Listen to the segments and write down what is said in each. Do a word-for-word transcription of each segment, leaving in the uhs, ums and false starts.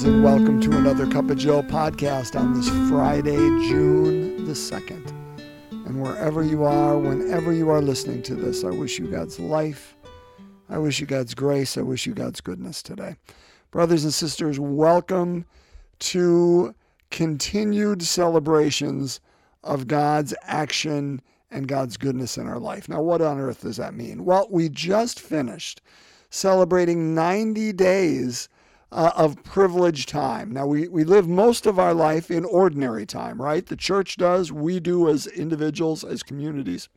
friends, and welcome to another Cup of Joe podcast on this Friday, June the second. And wherever you are, whenever you are listening to this, I wish you God's life. I wish you God's grace. I wish you God's goodness today. Brothers and sisters, welcome to continued celebrations of God's action and God's goodness in our life. Now, what on earth does that mean? Well, we just finished celebrating ninety days uh, of privileged time. Now, we, we live most of our life in ordinary time, right? The church does. We do as individuals, as communities.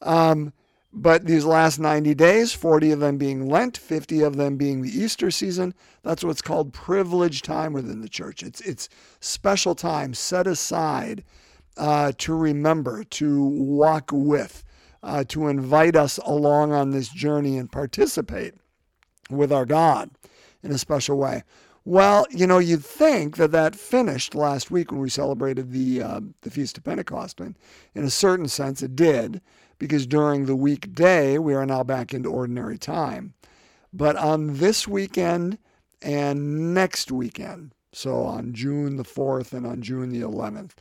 Um, but these last ninety days, forty of them being Lent, fifty of them being the Easter season, that's what's called privileged time within the church. It's, it's special time set aside uh, to remember, to walk with, Uh, to invite us along on this journey and participate with our God in a special way. Well, you know, you'd think that that finished last week when we celebrated the uh, the Feast of Pentecost, and in a certain sense it did, because during the weekday we are now back into ordinary time. But on this weekend and next weekend, so on June the fourth and on June the eleventh,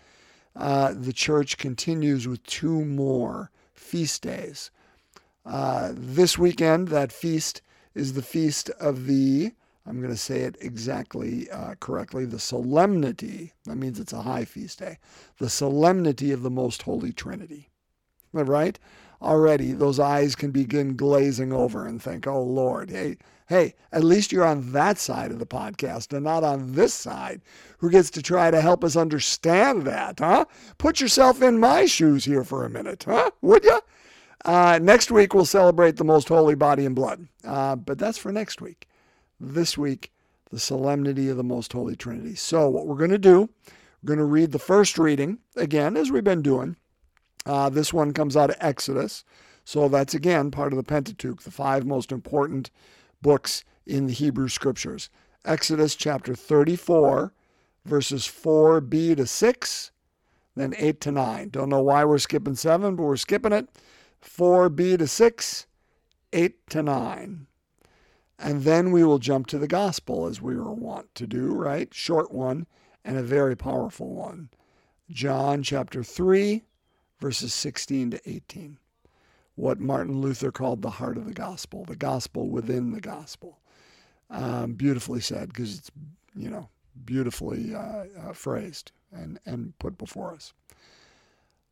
uh, the church continues with two more feast days. Uh, this weekend, that feast is the feast of the, I'm going to say it exactly uh, correctly, the Solemnity. That means it's a high feast day. The Solemnity of the Most Holy Trinity. Right? Already, those eyes can begin glazing over and think, oh Lord, hey, hey, at least you're on that side of the podcast and not on this side, who gets to try to help us understand that, huh? Put yourself in my shoes here for a minute, huh? Would you? Uh, next week, we'll celebrate the Most Holy Body and Blood, uh, but that's for next week. This week, the Solemnity of the Most Holy Trinity. So what we're going to do, we're going to read the first reading, again, as we've been doing. Uh, this one comes out of Exodus, so that's again part of the Pentateuch, the five most important books in the Hebrew Scriptures. Exodus chapter thirty-four, verses four b to six, then eight to nine. Don't know why we're skipping seven, but we're skipping it. four b to six, eight to nine. And then we will jump to the gospel, as we were wont to do, right? Short one and a very powerful one. John chapter three, verses sixteen to eighteen, what Martin Luther called the heart of the gospel, the gospel within the gospel. Um, beautifully said, because it's, you know, beautifully uh, uh, phrased and, and put before us.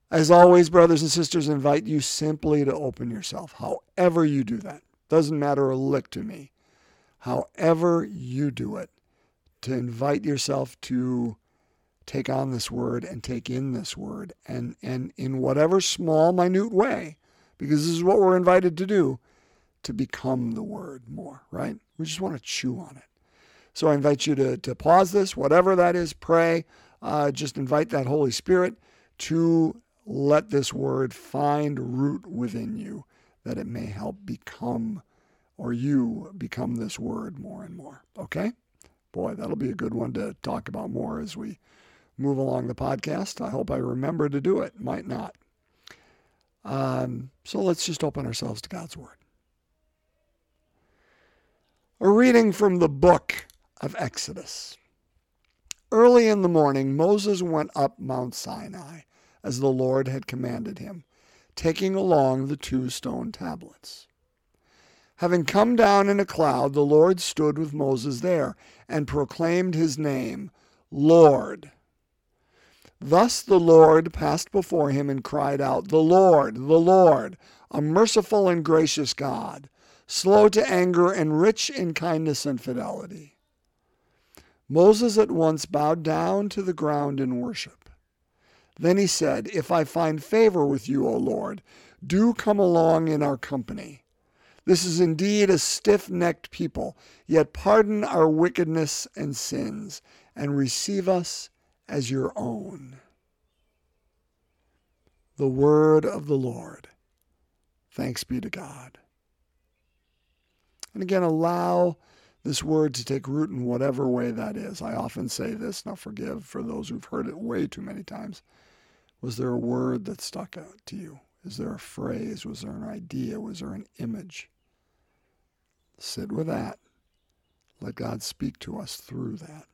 As always, brothers and sisters, invite you simply to open yourself, however you do that. Doesn't matter a lick to me. However you do it, to invite yourself to take on this word and take in this word, and, and in whatever small, minute way, because this is what we're invited to do, to become the word more, right? We just want to chew on it. So I invite you to, to pause this, whatever that is, pray, uh, just invite that Holy Spirit to let this word find root within you, that it may help become, or you become this word more and more, okay? Boy, that'll be a good one to talk about more as we move along the podcast. I hope I remember to do it. Might not. Um, so let's just open ourselves to God's Word. A reading from the book of Exodus. Early in the morning, Moses went up Mount Sinai, as the Lord had commanded him, taking along the two stone tablets. Having come down in a cloud, the Lord stood with Moses there and proclaimed his name, Lord. Thus the Lord passed before him and cried out, The Lord, the Lord, a merciful and gracious God, slow to anger and rich in kindness and fidelity. Moses at once bowed down to the ground in worship. Then he said, If I find favor with you, O Lord, do come along in our company. This is indeed a stiff-necked people, yet pardon our wickedness and sins, and receive us as your own. The word of the Lord. Thanks be to God. And again, allow this word to take root in whatever way that is. I often say this, now forgive for those who've heard it way too many times. Was there a word that stuck out to you? Is there a phrase? Was there an idea? Was there an image? Sit with that. Let God speak to us through that.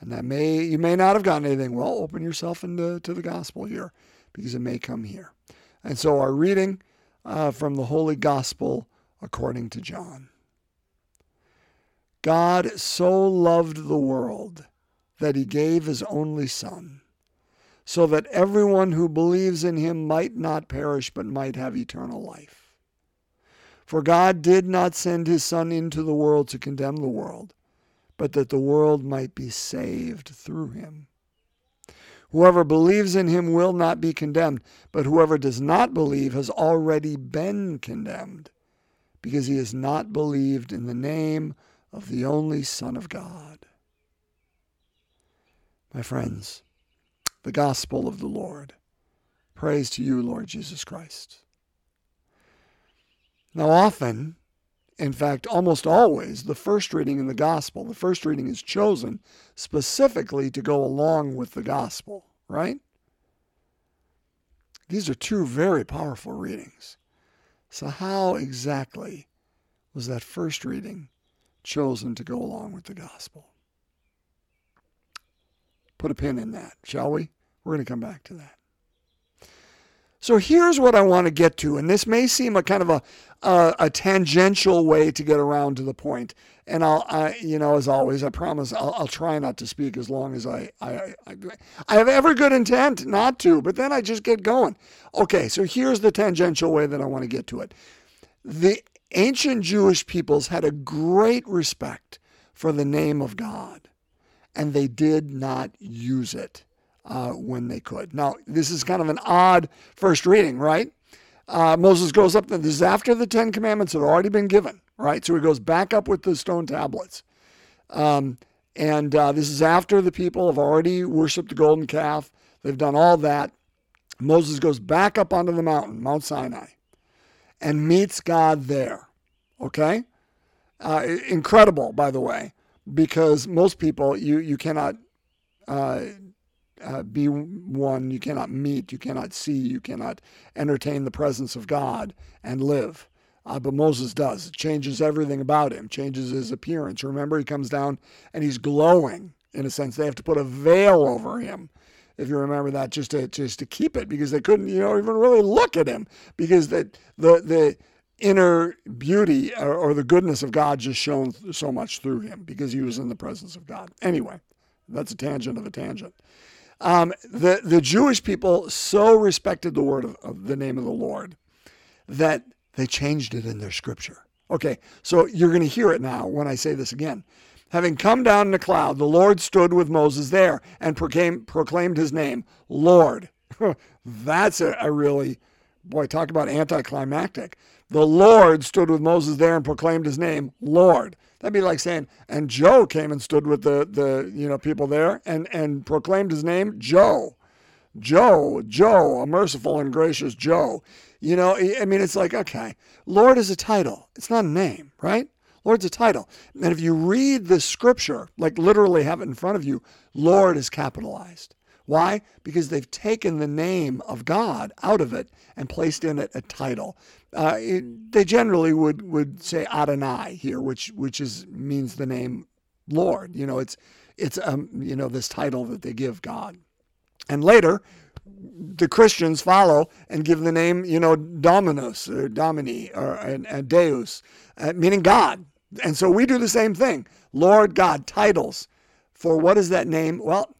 And that may you may not have gotten anything. Well, open yourself into to the gospel here, because it may come here. And so our reading uh, from the Holy Gospel according to John. God so loved the world that he gave his only Son, so that everyone who believes in him might not perish but might have eternal life. For God did not send his Son into the world to condemn the world, but that the world might be saved through him. Whoever believes in him will not be condemned, but whoever does not believe has already been condemned, because he has not believed in the name of the only Son of God. My friends, the gospel of the Lord. Praise to you, Lord Jesus Christ. Now often, in fact, almost always, the first reading in the gospel, the first reading is chosen specifically to go along with the gospel, right? These are two very powerful readings. So how exactly was that first reading chosen to go along with the gospel? Put a pin in that, shall we? We're going to come back to that. So here's what I want to get to, and this may seem a kind of a a, a tangential way to get around to the point. And I'll, I, you know, as always, I promise I'll, I'll try not to speak as long as I I, I I have ever good intent not to, but then I just get going. Okay, so here's the tangential way that I want to get to it. The ancient Jewish peoples had a great respect for the name of God, and they did not use it uh, when they could. Now, this is kind of an odd first reading, right? Uh, Moses goes up, this is after the Ten Commandments had already been given, right? So he goes back up with the stone tablets. Um, and uh, this is after the people have already worshipped the golden calf. They've done all that. Moses goes back up onto the mountain, Mount Sinai, and meets God there, okay? Uh, incredible, by the way. Because most people, you you cannot uh, uh, be one, you cannot meet, you cannot see, you cannot entertain the presence of God and live. Uh, but Moses does. It changes everything about him, changes his appearance. Remember, he comes down and he's glowing, in a sense. They have to put a veil over him, if you remember that, just to just to keep it, because they couldn't, you know, even really look at him, because the the the inner beauty or the goodness of God just shone so much through him because he was in the presence of God. Anyway, that's a tangent of a tangent. Um, the, the Jewish people so respected the word of, of the name of the Lord that they changed it in their scripture. Okay, so you're going to hear it now when I say this again. Having come down in a cloud, the Lord stood with Moses there and proclaimed, proclaimed his name, Lord. That's a, a really, boy, talk about anticlimactic. The Lord stood with Moses there and proclaimed his name, Lord. That'd be like saying, and Joe came and stood with the, the you know people there and, and proclaimed his name, Joe. Joe, Joe, a merciful and gracious Joe. You know, I mean, it's like, okay, Lord is a title. It's not a name, right? Lord's a title. And if you read the scripture, like literally have it in front of you, Lord is capitalized. Why? Because they've taken the name of God out of it and placed in it a title. Uh, it, they generally would, would say Adonai here, which which is means the name Lord. You know, it's it's um you know this title that they give God, and later the Christians follow and give the name you know Dominus or Domini or and, and Deus, uh, meaning God. And so we do the same thing. Lord God titles. For what is that name? Well,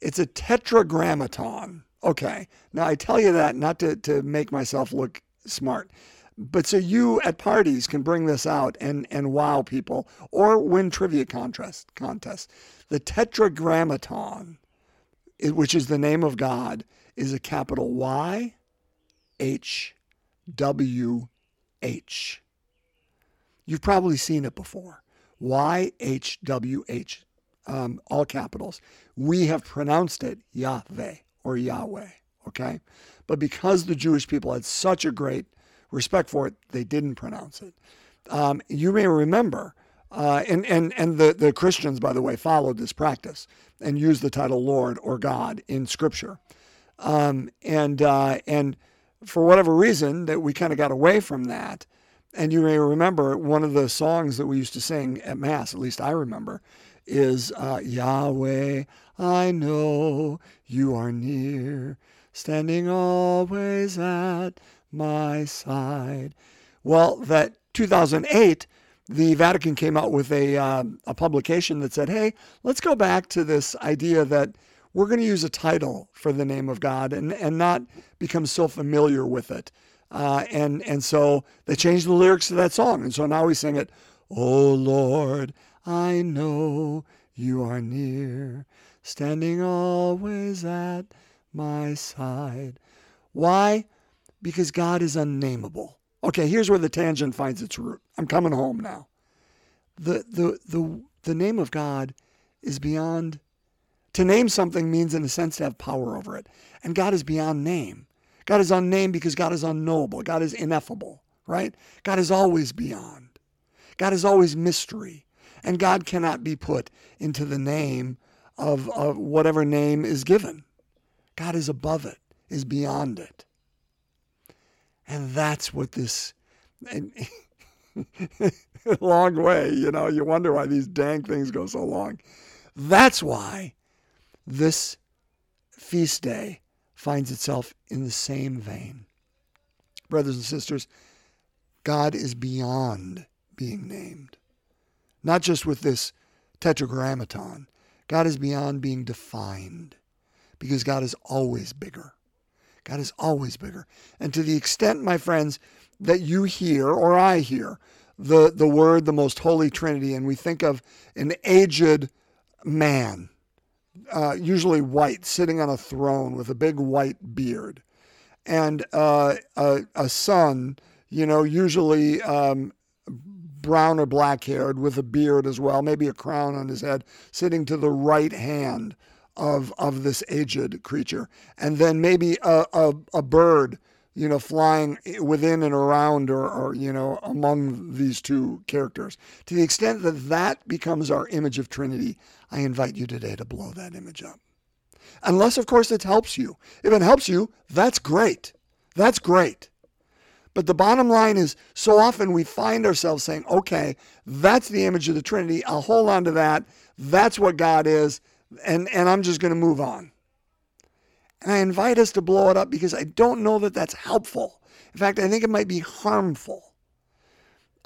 it's a tetragrammaton. Okay. Now, I tell you that not to, to make myself look smart, but so you at parties can bring this out and, and wow people or win trivia contest, contest. The tetragrammaton, which is the name of God, is a capital Y H W H. You've probably seen it before. Y H W H. Um, all capitals. We have pronounced it Yahweh or Yahweh, okay? But because the Jewish people had such a great respect for it, they didn't pronounce it. Um, you may remember, uh, and, and, and the, the Christians, by the way, followed this practice and used the title Lord or God in Scripture. Um, and, uh, and for whatever reason that we kind of got away from that, And you may remember one of the songs that we used to sing at Mass, at least I remember, is uh, Yahweh, I know you are near, standing always at my side. Well, that two thousand eight, the Vatican came out with a uh, a publication that said, hey, let's go back to this idea that we're going to use a title for the name of God and, and not become so familiar with it. Uh, and, and so they changed the lyrics to that song. And so now we sing it, Oh Lord, I know you are near, standing always at my side. Why? Because God is unnameable. Okay, here's where the tangent finds its root. I'm coming home now. The the the the name of God is beyond. To name something means, in a sense, to have power over it. And God is beyond name. God is unnamed because God is unknowable. God is ineffable, right? God is always beyond. God is always mystery. And God cannot be put into the name of, of whatever name is given. God is above it, is beyond it. And that's what this, and long way, you know, you wonder why these dang things go so long. That's why this feast day finds itself in the same vein. Brothers and sisters, God is beyond being named. Not just with this Tetragrammaton. God is beyond being defined because God is always bigger. God is always bigger. And to the extent, my friends, that you hear or I hear the, the word, the most holy Trinity, and we think of an aged man, uh, usually white, sitting on a throne with a big white beard, and uh, a, a son, you know, usually um, brown or black-haired with a beard as well, maybe a crown on his head, sitting to the right hand of of this aged creature, and then maybe a, a a bird, you know, flying within and around or or you know among these two characters. To the extent that that becomes our image of Trinity, I invite you today to blow that image up. Unless, of course, it helps you. If it helps you, that's great. That's great. But the bottom line is, so often we find ourselves saying, okay, that's the image of the Trinity. I'll hold on to that. That's what God is. And and I'm just going to move on. And I invite us to blow it up because I don't know that that's helpful. In fact, I think it might be harmful.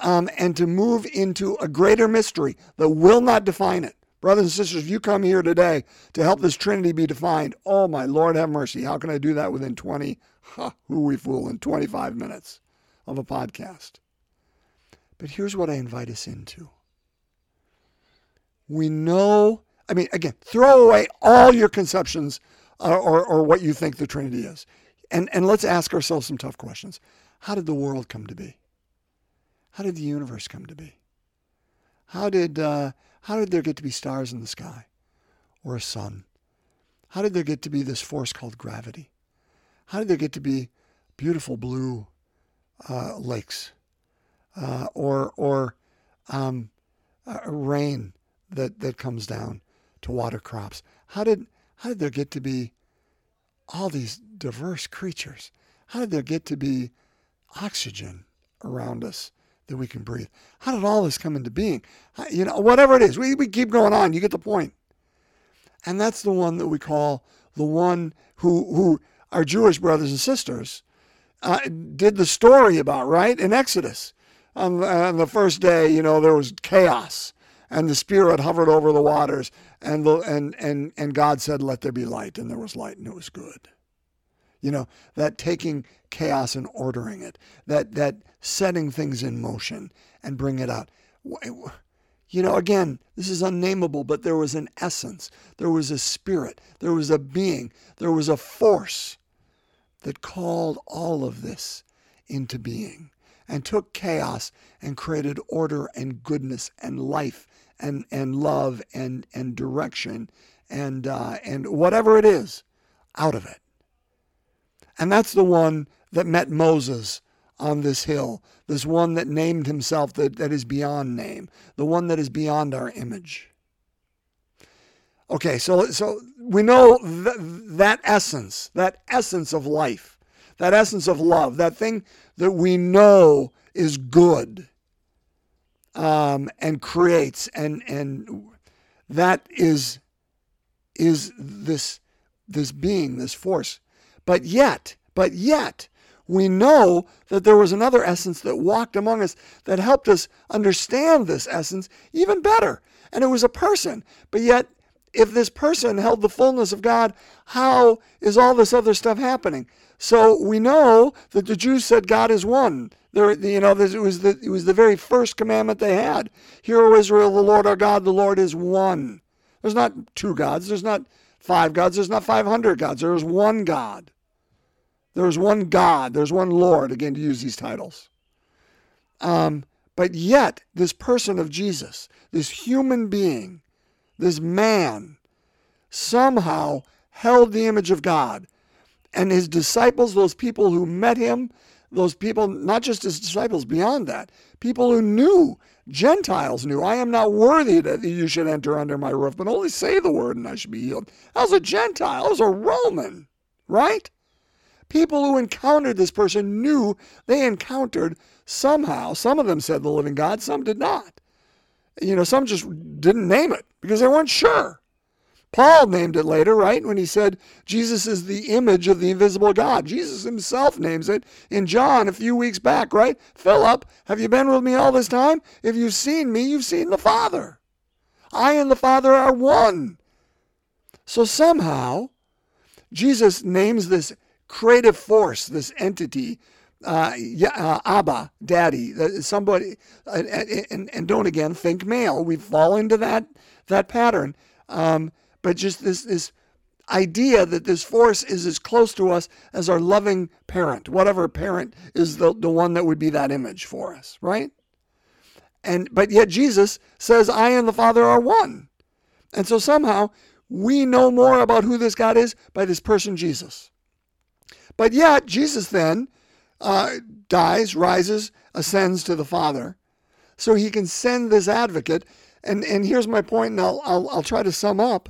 Um, and to move into a greater mystery that will not define it. Brothers and sisters, if you come here today to help this Trinity be defined, oh my Lord have mercy, how can I do that within twenty, huh, who we fool, in twenty-five minutes of a podcast? But here's what I invite us into. We know... I mean, again, throw away all your conceptions or, or, or what you think the Trinity is. And, and let's ask ourselves some tough questions. How did the world come to be? How did the universe come to be? How did, uh, how did there get to be stars in the sky or a sun? How did there get to be this force called gravity? How did there get to be beautiful blue uh, lakes uh, or, or um, uh, rain that, that comes down to water crops? How did how did there get to be all these diverse creatures? How did there get to be oxygen around us that we can breathe? How did all this come into being? How, you know, whatever it is, we, we keep going on. You get the point. And that's the one that we call the one who who our Jewish brothers and sisters uh, did the story about, right? In Exodus, on, on the first day, you know, there was chaos. And the Spirit hovered over the waters, and the, and and and God said, "Let there be light," and there was light, and it was good. You know, that taking chaos and ordering it, that that setting things in motion and bring it out. You know, again, this is unnameable, but there was an essence, there was a spirit, there was a being, there was a force that called all of this into being, and took chaos and created order and goodness and life and, and love and, and direction and uh, and whatever it is out of it. And that's the one that met Moses on this hill, this one that named himself that, that is beyond name, the one that is beyond our image. Okay, so so we know th- that essence, that essence of life, that essence of love, that thing that we know is good um, and creates, and and that is is this this being, this force. But yet, but yet, we know that there was another essence that walked among us that helped us understand this essence even better. And it was a person. But yet, if this person held the fullness of God, how is all this other stuff happening? So we know that the Jews said God is one. There, you know, it was the, it was the very first commandment they had. Hear, O Israel, the Lord our God, the Lord is one. There's not two gods. There's not five gods. There's not five hundred gods. There is one God. There is one God. There's one Lord, again, to use these titles. Um, but yet, this person of Jesus, this human being, this man, somehow held the image of God. And his disciples, those people who met him, those people, not just his disciples, beyond that, people who knew, Gentiles knew, I am not worthy that you should enter under my roof, but only say the word and I should be healed. I was a Gentile. I was a Roman, right? People who encountered this person knew they encountered somehow. Some of them said the living God, some did not. You know, some just didn't name it because they weren't sure. Paul named it later, right, when he said Jesus is the image of the invisible God. Jesus himself names it in John a few weeks back, right? Philip, have you been with me all this time? If you've seen me, you've seen the Father. I and the Father are one. So somehow, Jesus names this creative force, this entity, uh, uh, Abba, Daddy, somebody, and, and, and don't again think male. We fall into that that pattern. Um, but just this this idea that this force is as close to us as our loving parent, whatever parent is the, the one that would be that image for us, right? And but yet Jesus says, I and the Father are one. And so somehow we know more about who this God is by this person, Jesus. But yet, Jesus then uh, dies, rises, ascends to the Father, so he can send this advocate. And, and here's my point, and I'll, I'll, I'll try to sum up.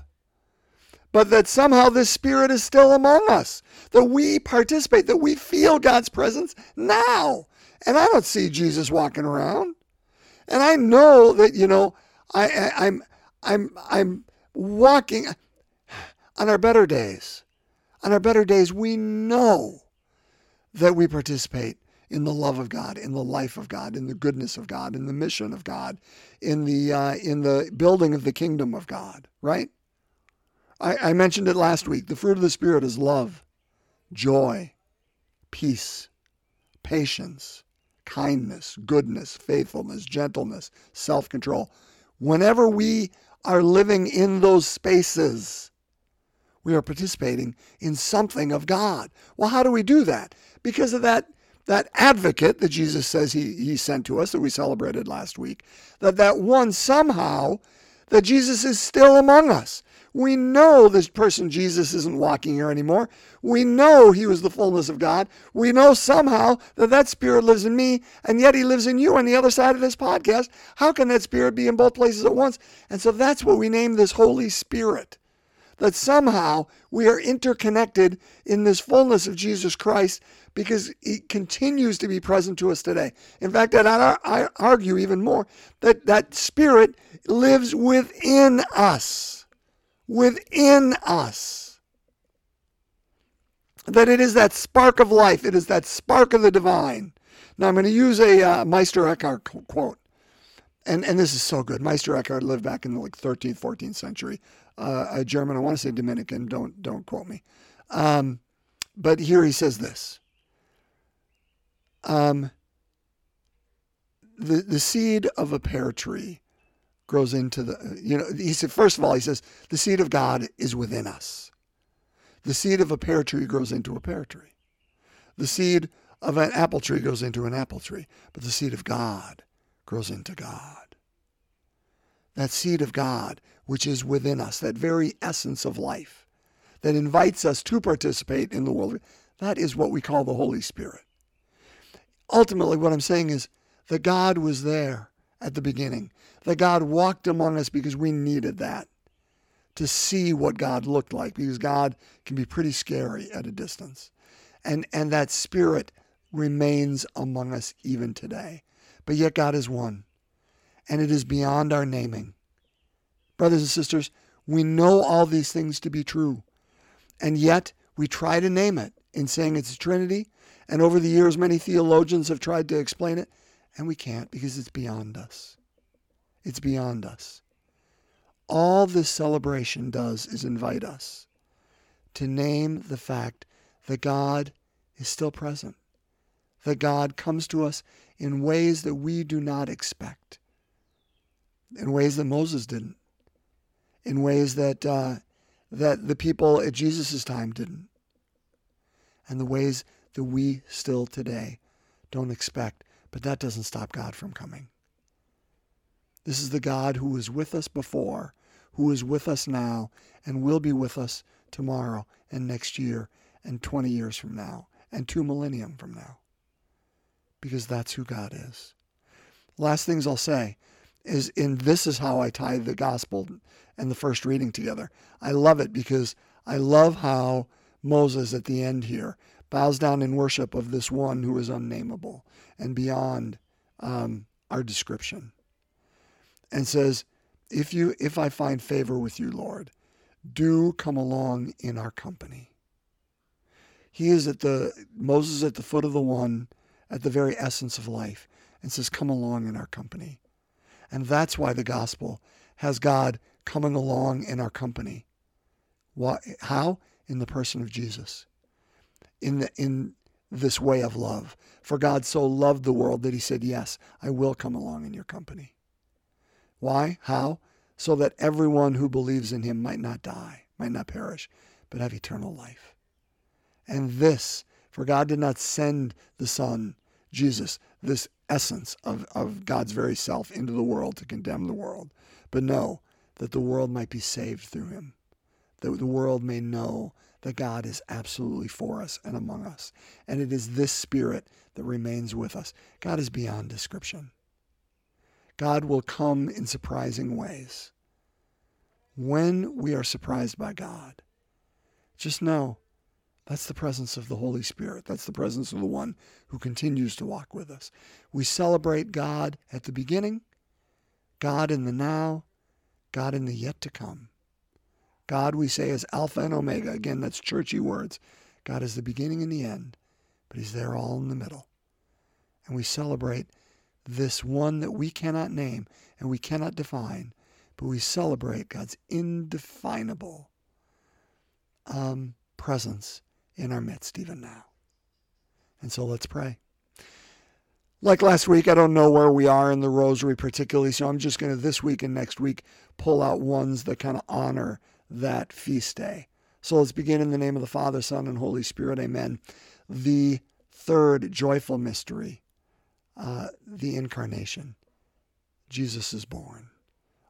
But that somehow this Spirit is still among us, that we participate, that we feel God's presence now. And I don't see Jesus walking around. And I know that, you know, I, I, I'm, I'm, I'm walking on our better days. On our better days, we know that we participate in the love of God, in the life of God, in the goodness of God, in the mission of God, in the uh, in the building of the kingdom of God, right? I, I mentioned it last week. The fruit of the Spirit is love, joy, peace, patience, kindness, goodness, faithfulness, gentleness, self-control. Whenever we are living in those spaces, we are participating in something of God. Well, how do we do that? Because of that, that advocate that Jesus says he, he sent to us that we celebrated last week, that that one somehow, that Jesus is still among us. We know this person Jesus isn't walking here anymore. We know he was the fullness of God. We know somehow that that Spirit lives in me, and yet he lives in you on the other side of this podcast. How can that Spirit be in both places at once? And so that's what we name this Holy Spirit. That somehow we are interconnected in this fullness of Jesus Christ because he continues to be present to us today. In fact, I'd, I argue even more that that Spirit lives within us, within us. That it is that spark of life. It is that spark of the divine. Now, I'm going to use a uh, Meister Eckhart quote. And and this is so good. Meister Eckhart lived back in the like thirteenth, fourteenth century. Uh, a German, I want to say Dominican, don't don't quote me. Um, but here he says this. Um, the, the seed of a pear tree grows into the, you know, he said, first of all, he says, the seed of God is within us. The seed of a pear tree grows into a pear tree. The seed of an apple tree goes into an apple tree. But the seed of God grows into God. That seed of God, which is within us, that very essence of life that invites us to participate in the world, that is what we call the Holy Spirit. Ultimately, what I'm saying is that God was there at the beginning, that God walked among us because we needed that to see what God looked like, because God can be pretty scary at a distance. And, and that Spirit remains among us even today. But yet God is one, and it is beyond our naming. Brothers and sisters, we know all these things to be true, and yet we try to name it in saying it's a Trinity, and over the years many theologians have tried to explain it, and we can't because it's beyond us. It's beyond us. All this celebration does is invite us to name the fact that God is still present, that God comes to us in ways that we do not expect, in ways that Moses didn't, in ways that uh, that the people at Jesus' time didn't, and the ways that we still today don't expect. But that doesn't stop God from coming. This is the God who was with us before, who is with us now, and will be with us tomorrow and next year and twenty years from now and two millennium from now. Because that's who God is. Last things I'll say is, and this is how I tie the gospel and the first reading together. I love it because I love how Moses at the end here bows down in worship of this one who is unnameable and beyond um, our description. And says, if you, if I find favor with you, Lord, do come along in our company. He is at the, Moses at the foot of the one, at the very essence of life, and says, come along in our company. And that's why the gospel has God coming along in our company. Why, how? In the person of Jesus. In the, in this way of love. For God so loved the world that he said, yes, I will come along in your company. Why? How? So that everyone who believes in him might not die, might not perish, but have eternal life. And this, for God did not send the Son, Jesus, this essence of, of God's very self into the world to condemn the world, but no, that the world might be saved through him, that the world may know that God is absolutely for us and among us. And it is this Spirit that remains with us. God is beyond description. God will come in surprising ways. When we are surprised by God, just know that's the presence of the Holy Spirit. That's the presence of the one who continues to walk with us. We celebrate God at the beginning, God in the now, God in the yet to come. God, we say, is Alpha and Omega. Again, that's churchy words. God is the beginning and the end, but he's there all in the middle. And we celebrate this one that we cannot name and we cannot define, but we celebrate God's indefinable um, presence in our midst even now. And so let's pray. Like last week, I don't know where we are in the rosary particularly, so I'm just going to this week and next week pull out ones that kind of honor that feast day. So let's begin in the name of the Father, Son, and Holy Spirit. Amen. The third joyful mystery. Uh, the Incarnation. Jesus is born.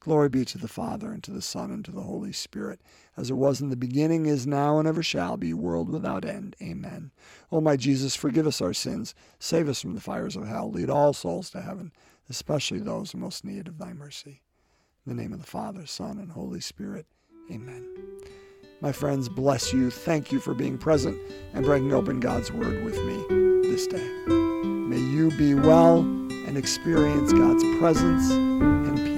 Glory be to the Father, and to the Son, and to the Holy Spirit, as it was in the beginning, is now, and ever shall be, world without end. Amen. O my Jesus, forgive us our sins, save us from the fires of hell, lead all souls to heaven, especially those in most need of thy mercy. In the name of the Father, Son, and Holy Spirit. Amen. My friends, bless you. Thank you for being present and breaking open God's Word with me this day. May you be well and experience God's presence and peace.